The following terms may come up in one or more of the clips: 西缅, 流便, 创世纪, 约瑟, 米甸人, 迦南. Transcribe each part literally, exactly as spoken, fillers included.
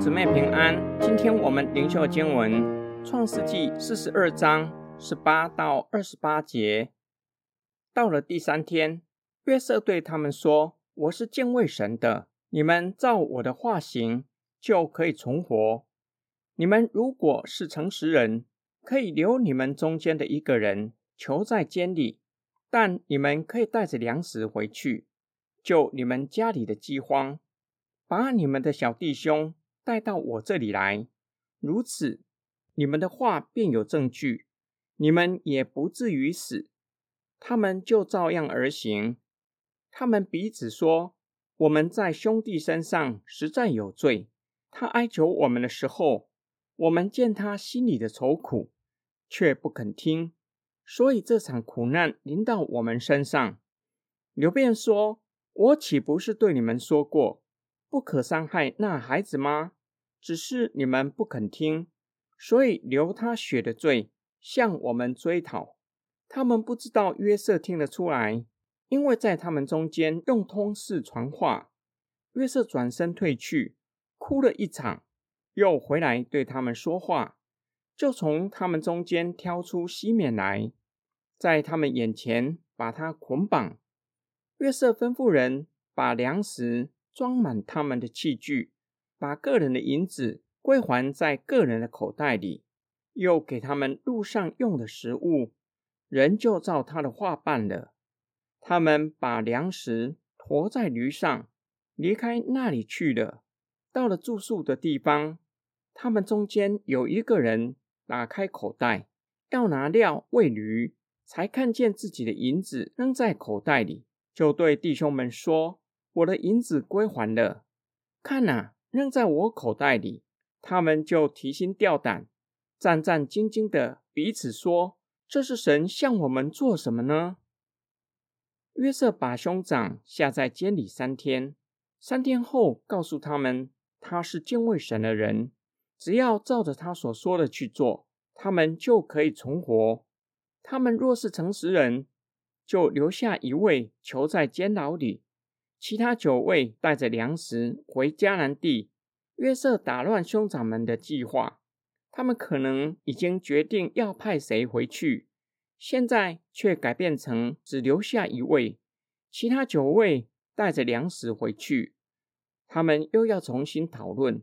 兄姊妹平安，今天我们灵修经文创世纪四十二章十八到二十八节。到了第三天，约瑟对他们说，我是敬畏神的，你们照我的画形就可以存活，你们如果是诚实人，可以留你们中间的一个人囚在监里，但你们可以带着粮食回去，就你们家里的饥荒，把你们的小弟兄带到我这里来，如此你们的话便有证据，你们也不至于死。他们就照样而行。他们彼此说，我们在兄弟身上实在有罪，他哀求我们的时候，我们见他心里的愁苦，却不肯听，所以这场苦难临到我们身上。流便说，我岂不是对你们说过，不可伤害那孩子吗？只是你们不肯听，所以流他血的罪向我们追讨。他们不知道约瑟听得出来，因为在他们中间用通事传话。约瑟转身退去，哭了一场，又回来对他们说话，就从他们中间挑出西缅来，在他们眼前把他捆绑。约瑟吩咐人把粮食装满他们的器具，把个人的银子归还在个人的口袋里，又给他们路上用的食物，人就照他的话办了。他们把粮食驮在驴上，离开那里去了。到了住宿的地方，他们中间有一个人打开口袋，要拿料喂驴，才看见自己的银子扔在口袋里，就对弟兄们说，我的银子归还了，看啊，扔在我口袋里。他们就提心吊胆，战战兢兢的彼此说，这是神向我们做什么呢？约瑟把兄长下在监里三天，三天后告诉他们，他是敬畏神的人，只要照着他所说的去做，他们就可以存活。他们若是诚实人，就留下一位囚在监牢里，其他九位带着粮食回迦南地。约瑟打乱兄长们的计划，他们可能已经决定要派谁回去，现在却改变成只留下一位，其他九位带着粮食回去。他们又要重新讨论，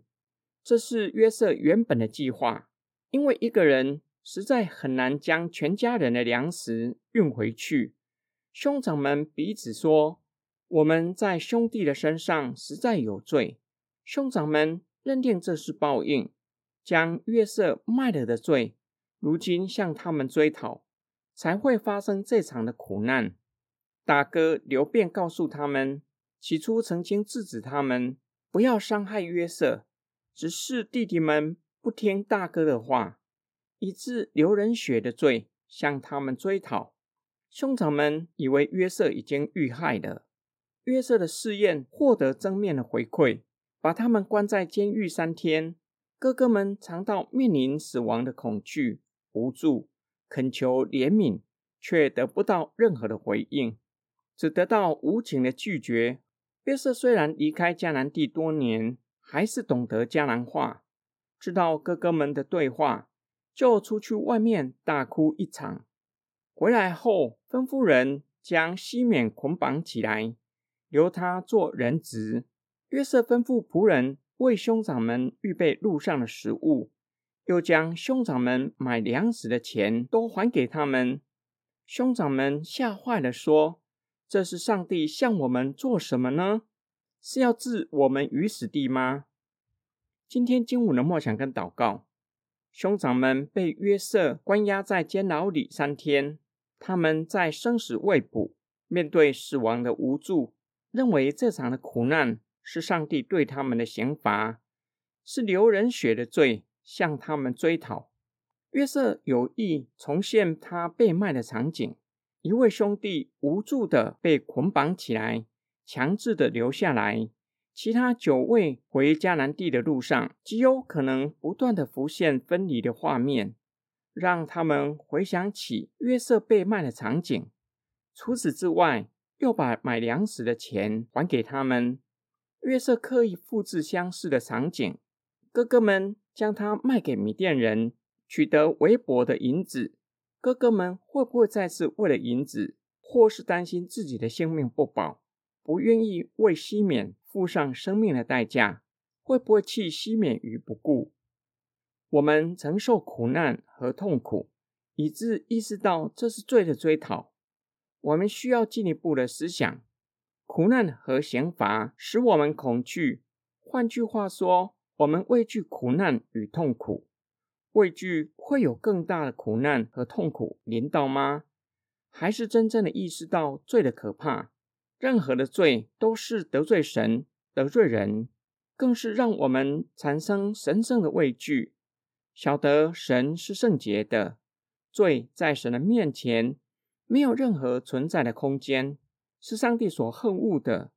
这是约瑟原本的计划，因为一个人实在很难将全家人的粮食运回去。兄长们彼此说，我们在兄弟的身上实在有罪。兄长们认定这是报应，将约瑟卖了的罪如今向他们追讨，才会发生这场的苦难。大哥流便告诉他们，起初曾经制止他们不要伤害约瑟，只是弟弟们不听大哥的话，以致流人血的罪向他们追讨。兄长们以为约瑟已经遇害了。约瑟的试验获得正面的回馈，把他们关在监狱三天。哥哥们尝到面临死亡的恐惧、无助，恳求怜悯，却得不到任何的回应，只得到无情的拒绝。约瑟虽然离开迦南地多年，还是懂得迦南话，知道哥哥们的对话，就出去外面大哭一场。回来后，吩咐人将西缅捆绑起来，由他做人质。约瑟吩咐仆人为兄长们预备路上的食物，又将兄长们买粮食的钱都还给他们。兄长们吓坏了，说，这是上帝向我们做什么呢？是要置我们于死地吗？今天经文的默想跟祷告，兄长们被约瑟关押在监牢里三天，他们在生死未卜，面对死亡的无助，认为这场的苦难是上帝对他们的刑罚，是流人血的罪向他们追讨。约瑟有意重现他被卖的场景，一位兄弟无助的被捆绑起来，强制的留下来，其他九位回迦南地的路上，极有可能不断的浮现分离的画面，让他们回想起约瑟被卖的场景。除此之外，又把买粮食的钱还给他们。约瑟刻意复制相似的场景，哥哥们将它卖给米甸人，取得微薄的银子。哥哥们会不会再次为了银子，或是担心自己的性命不保，不愿意为西缅付上生命的代价？会不会弃西缅于不顾？我们承受苦难和痛苦，以致意识到这是罪的追讨。我们需要进一步的思想，苦难和刑罚使我们恐惧。换句话说，我们畏惧苦难与痛苦，畏惧会有更大的苦难和痛苦临到吗？还是真正的意识到罪的可怕？任何的罪都是得罪神、得罪人，更是让我们产生神圣的畏惧，晓得神是圣洁的，罪在神的面前没有任何存在的空间，是上帝所恨恶的，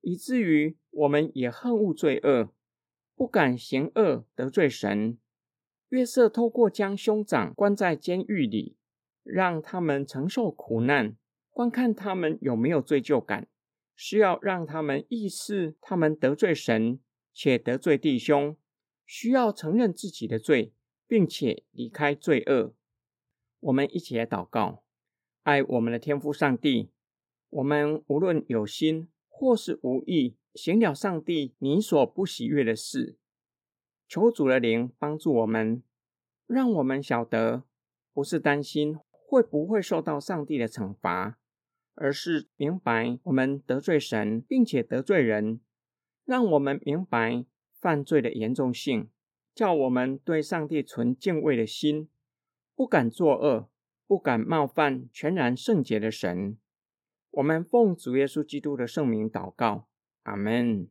以至于我们也恨恶罪恶，不敢行恶得罪神。约瑟透过将兄长关在监狱里，让他们承受苦难，观看他们有没有罪疚感，是要让他们意识他们得罪神且得罪弟兄，需要承认自己的罪，并且离开罪恶。我们一起来祷告。爱我们的天父上帝，我们无论有心或是无意，行了上帝你所不喜悦的事，求主的灵帮助我们，让我们晓得不是担心会不会受到上帝的惩罚，而是明白我们得罪神并且得罪人，让我们明白犯罪的严重性，叫我们对上帝存敬畏的心，不敢作恶，不敢冒犯全然圣洁的神。我们奉主耶稣基督的圣名祷告，阿们。